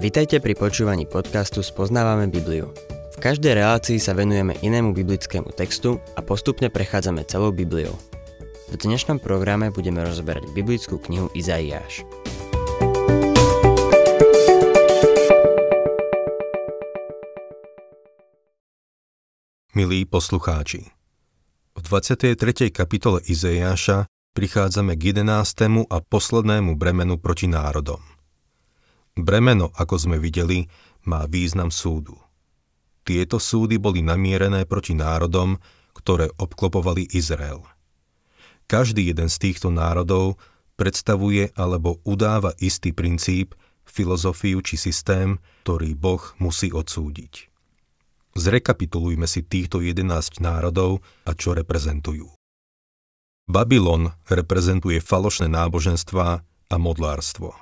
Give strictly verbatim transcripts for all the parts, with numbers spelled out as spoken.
Vitajte pri počúvaní podcastu Poznávame Bibliu. V každej relácii sa venujeme inému biblickému textu a postupne prechádzame celou Bibliou. V dnešnom programe budeme rozoberať biblickú knihu Izaiáš. Milí poslucháči, v dvadsiatej tretej kapitole Izaiáša prichádzame k jedenástému a poslednému bremenu proti národom. Bremeno, ako sme videli, má význam súdu. Tieto súdy boli namierené proti národom, ktoré obklopovali Izrael. Každý jeden z týchto národov predstavuje alebo udáva istý princíp, filozofiu či systém, ktorý Boh musí odsúdiť. Zrekapitulujme si týchto jedenásť národov a čo reprezentujú. Babylon reprezentuje falošné náboženstvá a modlárstvo.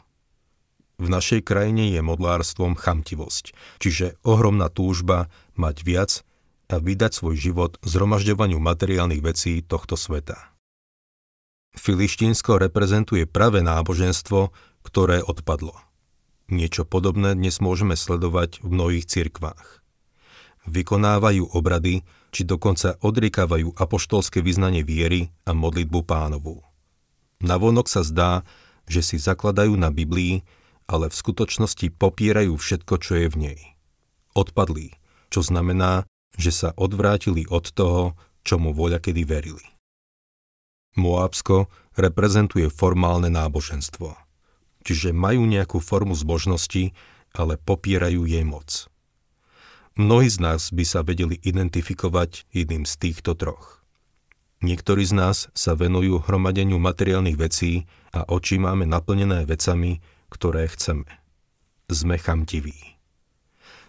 V našej krajine je modlárstvom chamtivosť, čiže ohromná túžba mať viac a vydať svoj život zhromažďovaniu materiálnych vecí tohto sveta. Filištínsko reprezentuje pravé náboženstvo, ktoré odpadlo. Niečo podobné dnes môžeme sledovať v mnohých cirkvách. Vykonávajú obrady, či dokonca odrikávajú apoštolské vyznanie viery a modlitbu Pánovu. Navonok sa zdá, že si zakladajú na Biblii, ale v skutočnosti popierajú všetko, čo je v nej. Odpadli, čo znamená, že sa odvrátili od toho, čomu voľakedy verili. Moabsko reprezentuje formálne náboženstvo, čiže majú nejakú formu zbožnosti, ale popierajú jej moc. Mnohí z nás by sa vedeli identifikovať jedným z týchto troch. Niektorí z nás sa venujú hromadeniu materiálnych vecí a oči máme naplnené vecami, ktoré chceme. Sme chamtiví.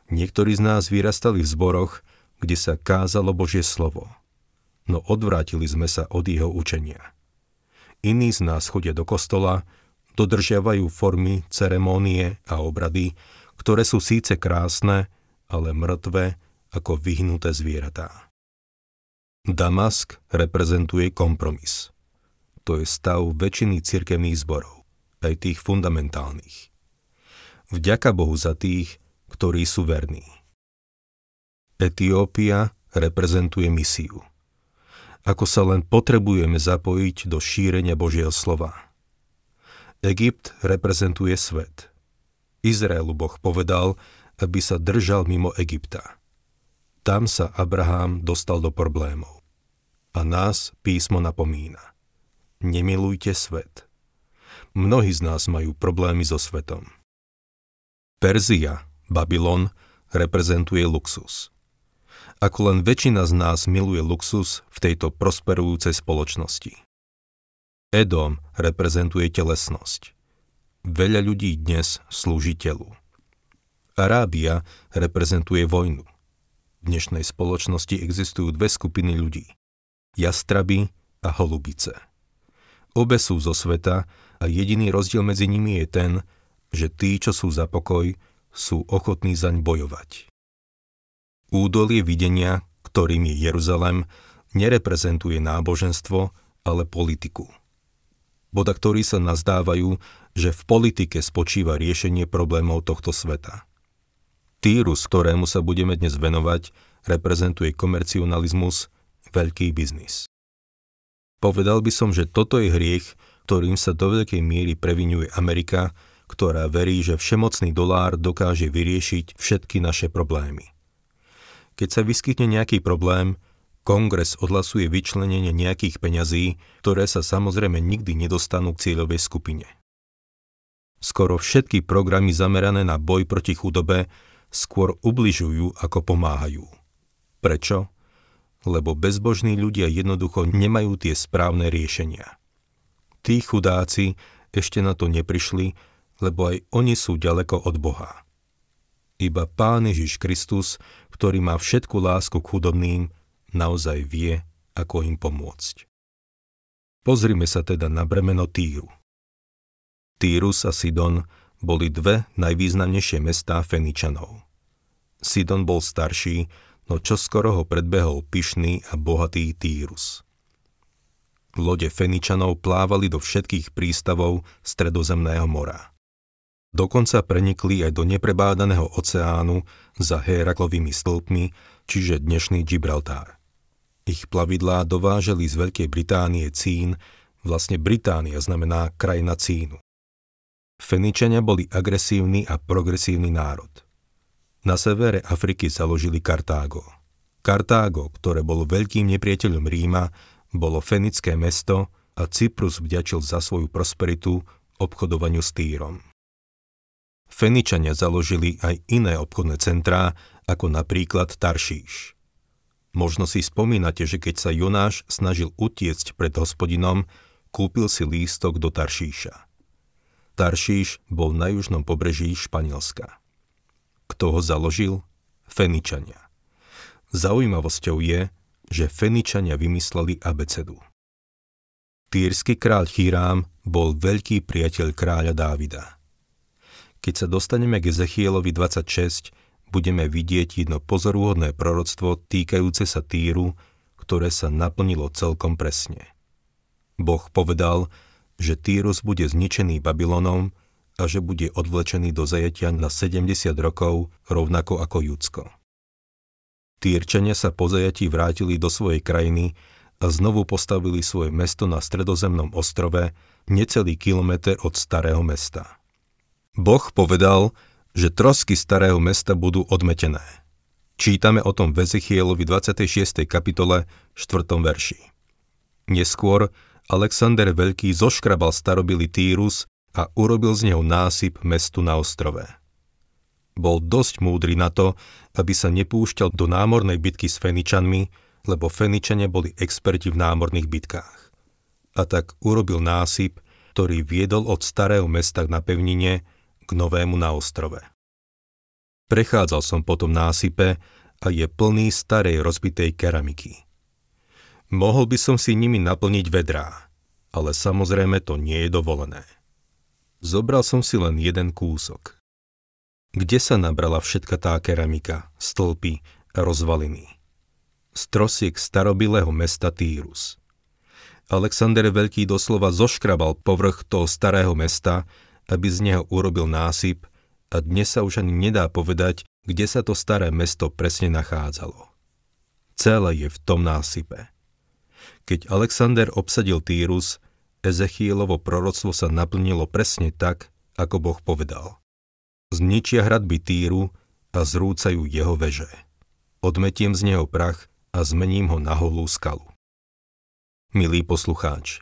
Niektorí z nás vyrastali v zboroch, kde sa kázalo Božie slovo, no odvrátili sme sa od jeho učenia. Iní z nás chodia do kostola, dodržiavajú formy, ceremónie a obrady, ktoré sú síce krásne, ale mŕtve ako vyhnuté zvieratá. Damask reprezentuje kompromis. To je stav väčšiny cirkevných zborov, aj tých fundamentálnych. Vďaka Bohu za tých, ktorí sú verní. Etiópia reprezentuje misiu. Ako sa len potrebujeme zapojiť do šírenia Božieho slova. Egypt reprezentuje svet. Izraelu Boh povedal, aby sa držal mimo Egypta. Tam sa Abraham dostal do problémov. A nás písmo napomína. Nemilujte svet. Mnohí z nás majú problémy so svetom. Perzia, Babylon, reprezentuje luxus. Ako len väčšina z nás miluje luxus v tejto prosperujúcej spoločnosti. Edom reprezentuje telesnosť. Veľa ľudí dnes slúži telu. Arábia reprezentuje vojnu. V dnešnej spoločnosti existujú dve skupiny ľudí. Jastraby a holubice. Obe sú zo sveta a jediný rozdiel medzi nimi je ten, že tí, čo sú za pokoj, sú ochotní zaň bojovať. Údolie videnia, ktorým je Jeruzalem, nereprezentuje náboženstvo, ale politiku. Bodaktori sa nazdávajú, že v politike spočíva riešenie problémov tohto sveta. Týrus, ktorému sa budeme dnes venovať, reprezentuje komercionalizmus, veľký biznis. Povedal by som, že toto je hriech, ktorým sa do veľkej miery previňuje Amerika, ktorá verí, že všemocný dolár dokáže vyriešiť všetky naše problémy. Keď sa vyskytne nejaký problém, Kongres odhlasuje vyčlenenie nejakých peňazí, ktoré sa samozrejme nikdy nedostanú k cieľovej skupine. Skoro všetky programy zamerané na boj proti chudobe skôr ubližujú, ako pomáhajú. Prečo? Lebo bezbožní ľudia jednoducho nemajú tie správne riešenia. Tí chudáci ešte na to neprišli, lebo aj oni sú ďaleko od Boha. Iba Pán Ježiš Kristus, ktorý má všetku lásku k chudobným, naozaj vie, ako im pomôcť. Pozrime sa teda na bremeno Týru. Týrus a Sidon boli dve najvýznamnejšie mestá Feničanov. Sidon bol starší, no čoskoro ho predbehol pyšný a bohatý Týrus. Lode Feničanov plávali do všetkých prístavov Stredozemného mora. Dokonca prenikli aj do neprebádaného oceánu za Héraklovými stĺpmi, čiže dnešný Gibraltár. Ich plavidlá dováželi z Veľkej Británie Cín, vlastne Británia znamená krajina Cínu. Feničania boli agresívny a progresívny národ. Na severe Afriky založili Kartágo. Kartágo, ktoré bolo veľkým nepriateľom Ríma, bolo fenické mesto a Cyprus vďačil za svoju prosperitu obchodovaniu s Týrom. Feničania založili aj iné obchodné centrá, ako napríklad Taršíš. Možno si spomínate, že keď sa Jonáš snažil utiecť pred Hospodinom, kúpil si lístok do Taršíša. Taršíš bol na južnom pobreží Španielska. Kto ho založil? Feničania. Zaujímavosťou je, že Feničania vymysleli abecedu. Týrsky kráľ Chírám bol veľký priateľ kráľa Dávida. Keď sa dostaneme k Ezechielovi dvadsaťšesť, budeme vidieť jedno pozoruhodné proroctvo týkajúce sa Týru, ktoré sa naplnilo celkom presne. Boh povedal, že Týrus bude zničený Babylonom a že bude odvlečený do zajatia na sedemdesiat rokov, rovnako ako Judsko. Týrčania sa po zajatí vrátili do svojej krajiny a znovu postavili svoje mesto na stredozemnom ostrove, necelý kilometer od starého mesta. Boh povedal, že trosky starého mesta budú odmetené. Čítame o tom v Ezechielovi dvadsiatej šiestej kapitole štvrtom verši. Neskôr Alexander Veľký zoškrabal starobylý Týrus a urobil z neho násyp mestu na ostrove. Bol dosť múdry na to, aby sa nepúšťal do námornej bitky s Feničanmi, lebo Feničania boli experti v námorných bitkách. A tak urobil násyp, ktorý viedol od starého mesta na pevnine k novému na ostrove. Prechádzal som po tom násype a je plný starej rozbitej keramiky. Mohol by som si nimi naplniť vedrá, ale samozrejme to nie je dovolené. Zobral som si len jeden kúsok. Kde sa nabrala všetka tá keramika, stĺpy a rozvaliny? Z trosiek starobylého mesta Týrus. Alexander Veľký doslova zoškrabal povrch toho starého mesta, aby z neho urobil násyp a dnes sa už ani nedá povedať, kde sa to staré mesto presne nachádzalo. Celé je v tom násype. Keď Alexander obsadil Týrus, Ezechielovo proroctvo sa naplnilo presne tak, ako Boh povedal. Zničia hradby Týru a zrúcajú jeho veže. Odmetiem z neho prach a zmením ho na holú skalu. Milý poslucháč,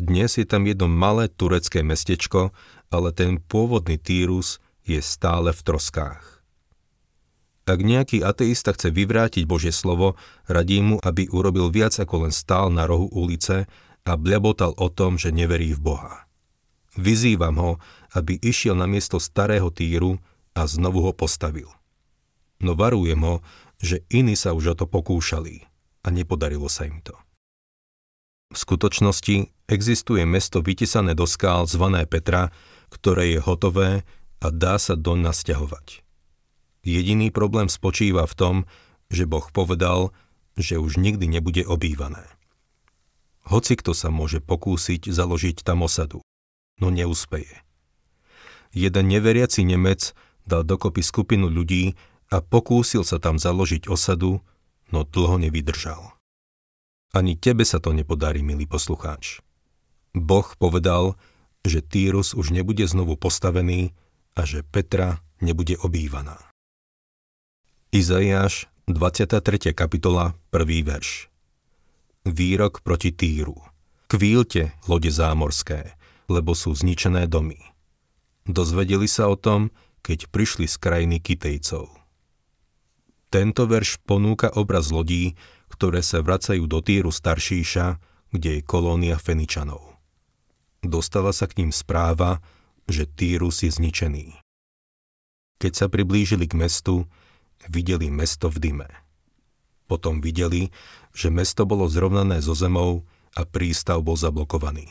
dnes je tam jedno malé turecké mestečko, ale ten pôvodný Týrus je stále v troskách. Ak nejaký ateista chce vyvrátiť Božie slovo, radí mu, aby urobil viac ako len stál na rohu ulice a blebotal o tom, že neverí v Boha. Vyzývam ho, aby išiel na miesto starého Týru a znovu ho postavil. No varujem ho, že iní sa už o to pokúšali a nepodarilo sa im to. V skutočnosti existuje mesto vytesané do skál zvané Petra, ktoré je hotové a dá sa doň nasťahovať. Jediný problém spočíva v tom, že Boh povedal, že už nikdy nebude obývané. Hocikto sa môže pokúsiť založiť tam osadu, no neúspeje. Jeden neveriaci Nemec dal dokopy skupinu ľudí a pokúsil sa tam založiť osadu, no dlho nevydržal. Ani tebe sa to nepodarí, milý poslucháč. Boh povedal, že Týrus už nebude znovu postavený a že Petra nebude obývaná. Izaiáš, dvadsiata tretia kapitola, prvý verš. Výrok proti Týru. Kvílte, lode zámorské, lebo sú zničené domy. Dozvedeli sa o tom, keď prišli z krajiny Kytejcov. Tento verš ponúka obraz lodí, ktoré sa vracajú do Týru z Taršíša, kde je kolónia Feničanov. Dostala sa k ním správa, že Týrus je zničený. Keď sa priblížili k mestu, videli mesto v dyme. Potom videli, že mesto bolo zrovnané so zemou a prístav bol zablokovaný.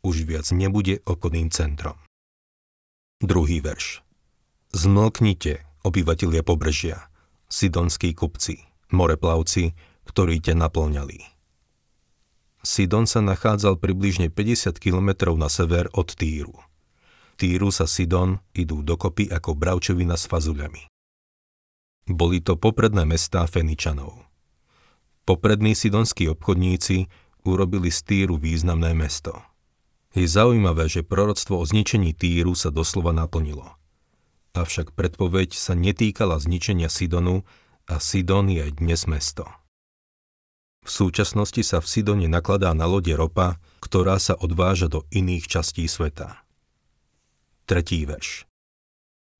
Už viac nebude obchodným centrom. Druhý verš. Zmlknite, obyvatelia pobrežia, sidonskí kupci, moreplavci, ktorí ťa naplňali. Sidon sa nachádzal približne päťdesiat kilometrov na sever od Týru. Týrus a Sidon idú dokopy ako bravčovina s fazuľami. Boli to popredné mestá Feničanov. Poprední sidonskí obchodníci urobili z Týru významné mesto. Je zaujímavé, že proroctvo o zničení Týru sa doslova naplnilo. Avšak predpoveď sa netýkala zničenia Sidonu a Sidon je aj dnes mesto. V súčasnosti sa v Sidone nakladá na lode ropa, ktorá sa odváža do iných častí sveta. Tretí verš.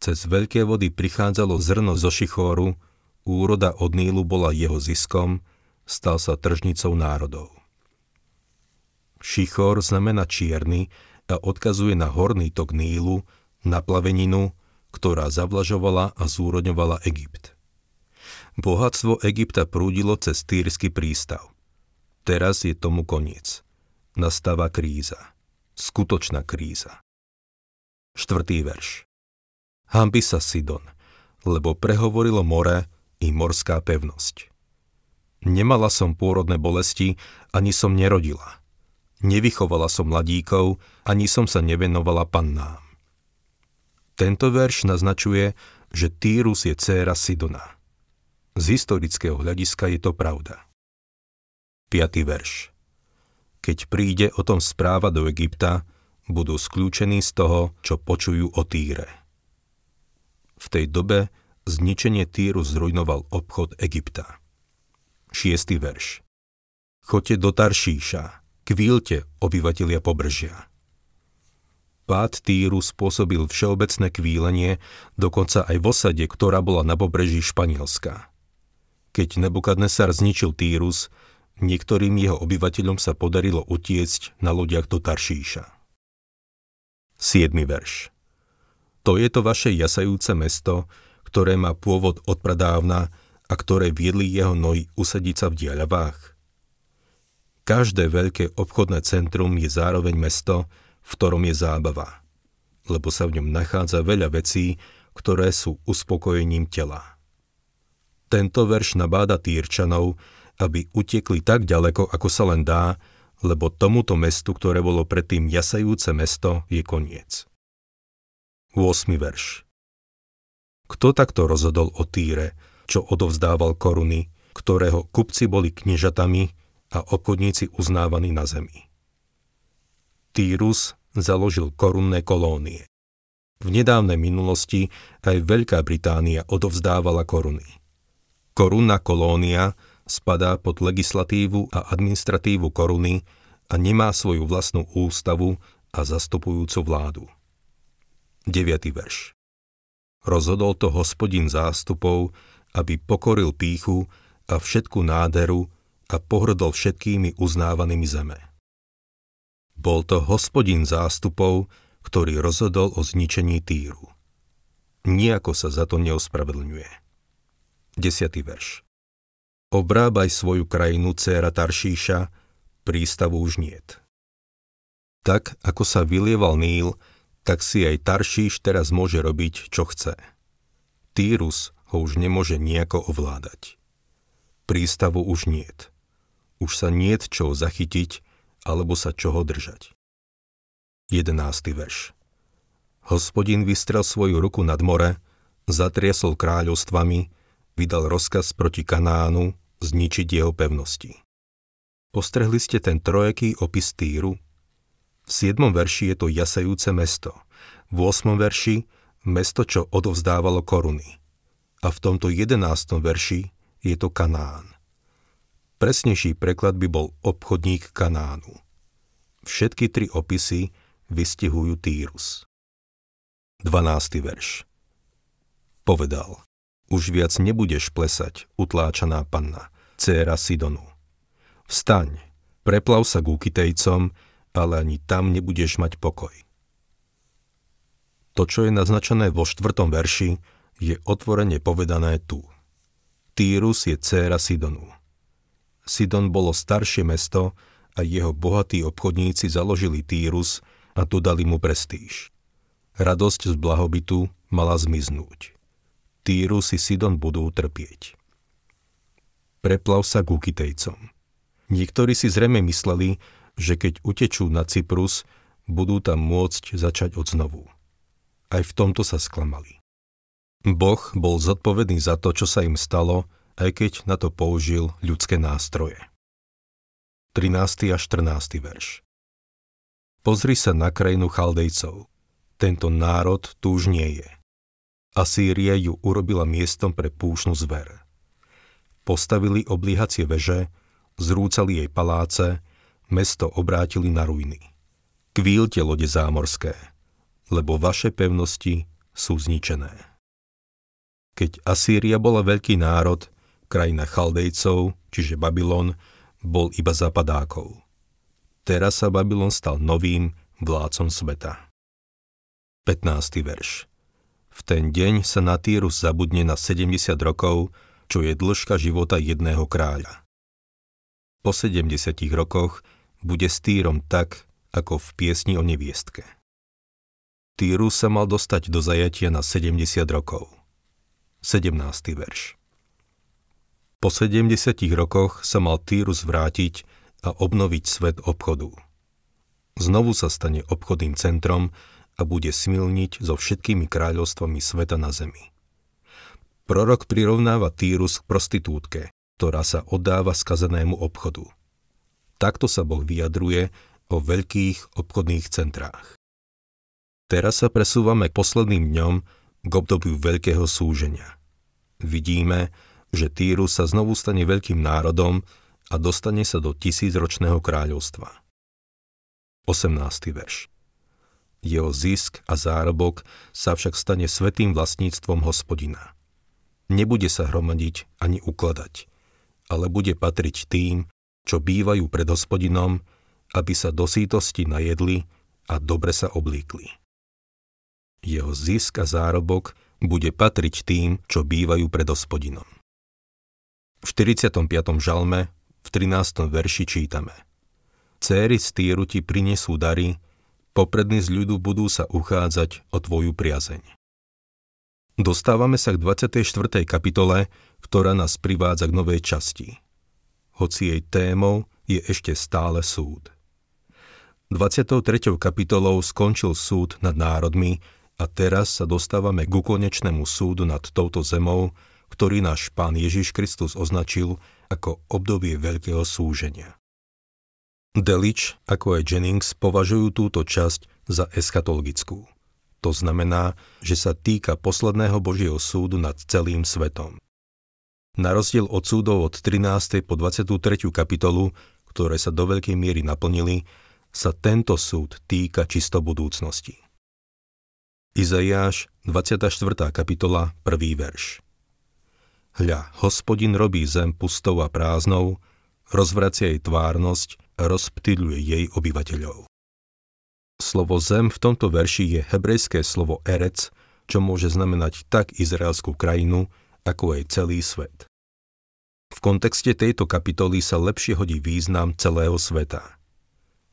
Cez veľké vody prichádzalo zrno zo Šichóru, úroda od Nílu bola jeho ziskom, stal sa tržnicou národov. Šichor znamená čierny a odkazuje na horný tok Nílu, na plaveninu, ktorá zavlažovala a zúrodňovala Egypt. Bohatstvo Egypta prúdilo cez Týrsky prístav. Teraz je tomu koniec. Nastáva kríza. Skutočná kríza. Štvrtý verš. Hanbi sa Sidon, lebo prehovorilo more i morská pevnosť. Nemala som pôrodné bolesti, ani som nerodila. Nevychovala som mladíkov, ani som sa nevenovala pannám. Tento verš naznačuje, že Týrus je dcéra Sidona. Z historického hľadiska je to pravda. Piatý verš. Keď príde o tom správa do Egypta, budú skľúčení z toho, čo počujú o Týre. V tej dobe zničenie Týru zrujnoval obchod Egypta. Šiestý verš. Choďte do Taršíša, kvíľte, obyvatelia pobržia. Pád Týru spôsobil všeobecné kvílenie, dokonca aj v osade, ktorá bola na pobreží Španielska. Keď Nebukadnesar zničil Týrus, niektorým jeho obyvateľom sa podarilo utiecť na lodiach do Taršíša. siedmy verš. To je to vaše jasajúce mesto, ktoré má pôvod od pradávna a ktoré viedli jeho noji usadiť sa v diaľavách. Každé veľké obchodné centrum je zároveň mesto, v ktorom je zábava, lebo sa v ňom nachádza veľa vecí, ktoré sú uspokojením tela. Tento verš nabáda Týrčanov, aby utekli tak ďaleko, ako sa len dá, lebo tomuto mestu, ktoré bolo predtým jasajúce mesto, je koniec. ôsmy verš. Kto takto rozhodol o Týre, čo odovzdával koruny, ktorého kupci boli kniežatami a obchodníci uznávaní na zemi? Týrus založil korunné kolónie. V nedávnej minulosti aj Veľká Británia odovzdávala koruny. Korunná kolónia spadá pod legislatívu a administratívu koruny a nemá svoju vlastnú ústavu a zastupujúcu vládu. deviaty verš. Rozhodol to Hospodin zástupov, aby pokoril pýchu a všetku náderu a pohrdol všetkými uznávanými zeme. Bol to Hospodin zástupov, ktorý rozhodol o zničení Týru. Nijako sa za to neospravedlňuje. desiaty verš. Obrábaj svoju krajinu, dcéra Taršíša, prístavu už niet. Tak, ako sa vylieval Níl, tak si aj Taršíš teraz môže robiť, čo chce. Týrus ho už nemôže nejako ovládať. Prístavu už niet. Už sa niet čoho zachytiť, alebo sa čoho držať. jedenásty verš. Hospodin vystrel svoju ruku nad more, zatriesol kráľovstvami, vydal rozkaz proti Kanánu, zničiť jeho pevnosti. Postrehli ste ten trojaký opis Týru? V siedmom verši je to jasajúce mesto, v ôsmom verši mesto, čo odovzdávalo koruny. A v tomto jedenástom verši je to Kanán. Presnejší preklad by bol obchodník Kanánu. Všetky tri opisy vystihujú Týrus. dvanásty verš. Povedal: Už viac nebudeš plesať, utláčaná panna, dcéra Sidonu. Vstaň, preplav sa k Kytejcom, ale ani tam nebudeš mať pokoj. To, čo je naznačené vo štvrtom verši, je otvorene povedané tu. Týrus je dcéra Sidonu. Sidon bolo staršie mesto a jeho bohatí obchodníci založili Týrus a dodali mu prestíž. Radosť z blahobytu mala zmiznúť. Týrus i Sidon budú trpieť. Preplav sa k Kytejcom. Niektorí si zrejme mysleli, že keď utečú na Cyprus, budú tam môcť začať odnovu. aj v tomto sa sklamali. Boh bol zodpovedný za to, čo sa im stalo, aj keď na to použil ľudské nástroje. trinásty a štrnásty verš. Pozri sa na krajinu Chaldejcov. Tento národ tu už nie je. Asýria ju urobila miestom pre púšnu zver. Postavili oblíhacie veže, zrúcali jej paláce, mesto obrátili na ruiny. Kvíľte lode zámorské, lebo vaše pevnosti sú zničené. Keď Asýria bola veľký národ, krajina Chaldejcov, čiže Babylon, bol iba zapadákov. Teraz sa Babylon stal novým vládcom sveta. pätnásty verš. V ten deň sa na Týrus zabudne na sedemdesiat rokov, čo je dĺžka života jedného kráľa. Po sedemdesiatich rokoch bude s Týrom tak, ako v piesni o neviestke. Týrus sa mal dostať do zajatia na sedemdesiat rokov. sedemnásty verš. Po sedemdesiatich rokoch sa mal Týrus vrátiť a obnoviť svet obchodu. Znovu sa stane obchodným centrom a bude smilniť so všetkými kráľovstvami sveta na zemi. Prorok prirovnáva Týrus k prostitútke, ktorá sa oddáva skazenému obchodu. Takto sa Boh vyjadruje o veľkých obchodných centrách. Teraz sa presúvame k posledným dňom, k obdobiu veľkého súženia. Vidíme, že Týrus sa znovu stane veľkým národom a dostane sa do tisícročného kráľovstva. osemnásty verš. Jeho zisk a zárobok sa však stane svätým vlastníctvom Hospodina. Nebude sa hromadiť ani ukladať, ale bude patriť tým, čo bývajú pred Hospodinom, aby sa do sýtosti najedli a dobre sa oblíkli. Jeho zisk a zárobok bude patriť tým, čo bývajú pred Hospodinom. V štyridsiatom piatom žalme v trinástom verši čítame: Céry z Týru ti prinesú dary, poprední z ľudu budú sa uchádzať o tvoju priazeň. Dostávame sa k dvadsiatej štvrtej kapitole, ktorá nás privádza k novej časti. Hoci jej témou je ešte stále súd. dvadsiatou treťou kapitolou skončil súd nad národmi a teraz sa dostávame ku konečnému súdu nad touto zemou, ktorý náš Pán Ježiš Kristus označil ako obdobie veľkého súženia. Delič, ako aj Jennings, považujú túto časť za eschatologickú. To znamená, že sa týka posledného Božieho súdu nad celým svetom. Na rozdiel od súdov od trinástej po dvadsiatu tretiu kapitolu, ktoré sa do veľkej miery naplnili, sa tento súd týka čisto budúcnosti. Izaiáš, dvadsiata štvrtá kapitola, prvý verš. Hľa, Hospodin robí zem pustou a prázdnou, rozvracia jej tvárnosť a rozptýľuje jej obyvateľov. Slovo zem v tomto verši je hebrejské slovo erec, čo môže znamenať tak izraelskú krajinu, ako aj celý svet. V kontexte tejto kapitoly sa lepšie hodí význam celého sveta.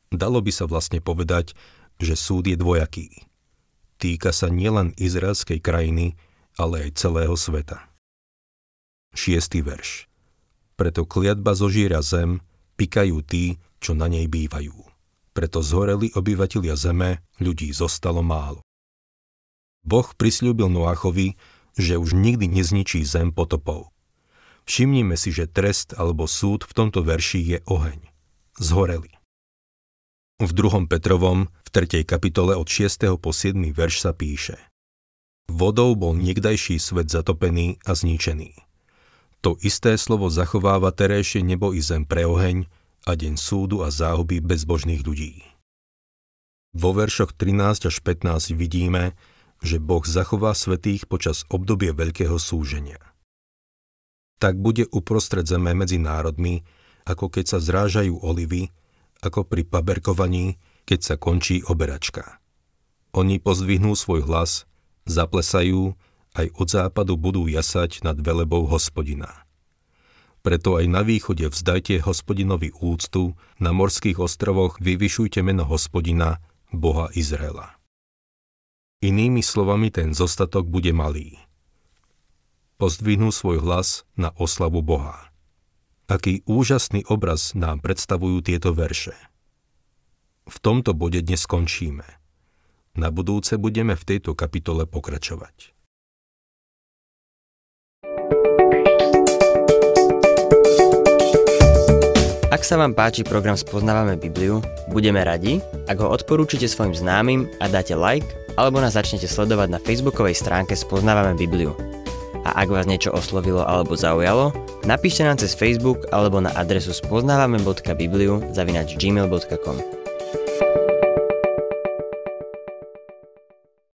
Dalo by sa vlastne povedať, že súd je dvojaký. Týka sa nielen izraelskej krajiny, ale aj celého sveta. šiesty verš. Preto kliatba zožíra zem, pikajú tí, čo na nej bývajú. Preto zhoreli obyvatelia zeme, ľudí zostalo málo. Boh prisľúbil Noáchovi, že už nikdy nezničí zem potopou. Všimnime si, že trest alebo súd v tomto verši je oheň. Zhoreli. V druhom Petrovom, v tretej kapitole od šiesteho po siedmy verš sa píše: Vodou bol niekdajší svet zatopený a zničený. To isté slovo zachováva terajšie nebo i zem pre oheň a deň súdu a záhuby bezbožných ľudí. Vo veršoch trinásť až pätnásť vidíme, že Boh zachová svätých počas obdobia veľkého súženia. Tak bude uprostred zeme medzi národmi, ako keď sa zrážajú olivy, ako pri paberkovaní, keď sa končí oberačka. Oni pozdvihnú svoj hlas, zaplesajú, aj od západu budú jasať nad velebou Hospodina. Preto aj na východe vzdajte Hospodinovi úctu, na morských ostrovoch vyvyšujte meno Hospodina, Boha Izraela. Inými slovami, ten zostatok bude malý. Pozdvihnú svoj hlas na oslavu Boha. Aký úžasný obraz nám predstavujú tieto verše. V tomto bode dnes skončíme. Na budúce budeme v tejto kapitole pokračovať. Ak sa vám páči program Spoznávame Bibliu, budeme radi, ak ho odporúčite svojim známym a dáte like, alebo nás začnete sledovať na facebookovej stránke Spoznávame Bibliu. A ak vás niečo oslovilo alebo zaujalo, napíšte nám cez Facebook alebo na adresu spoznávame bodka bibliu zavináč gmail bodka com.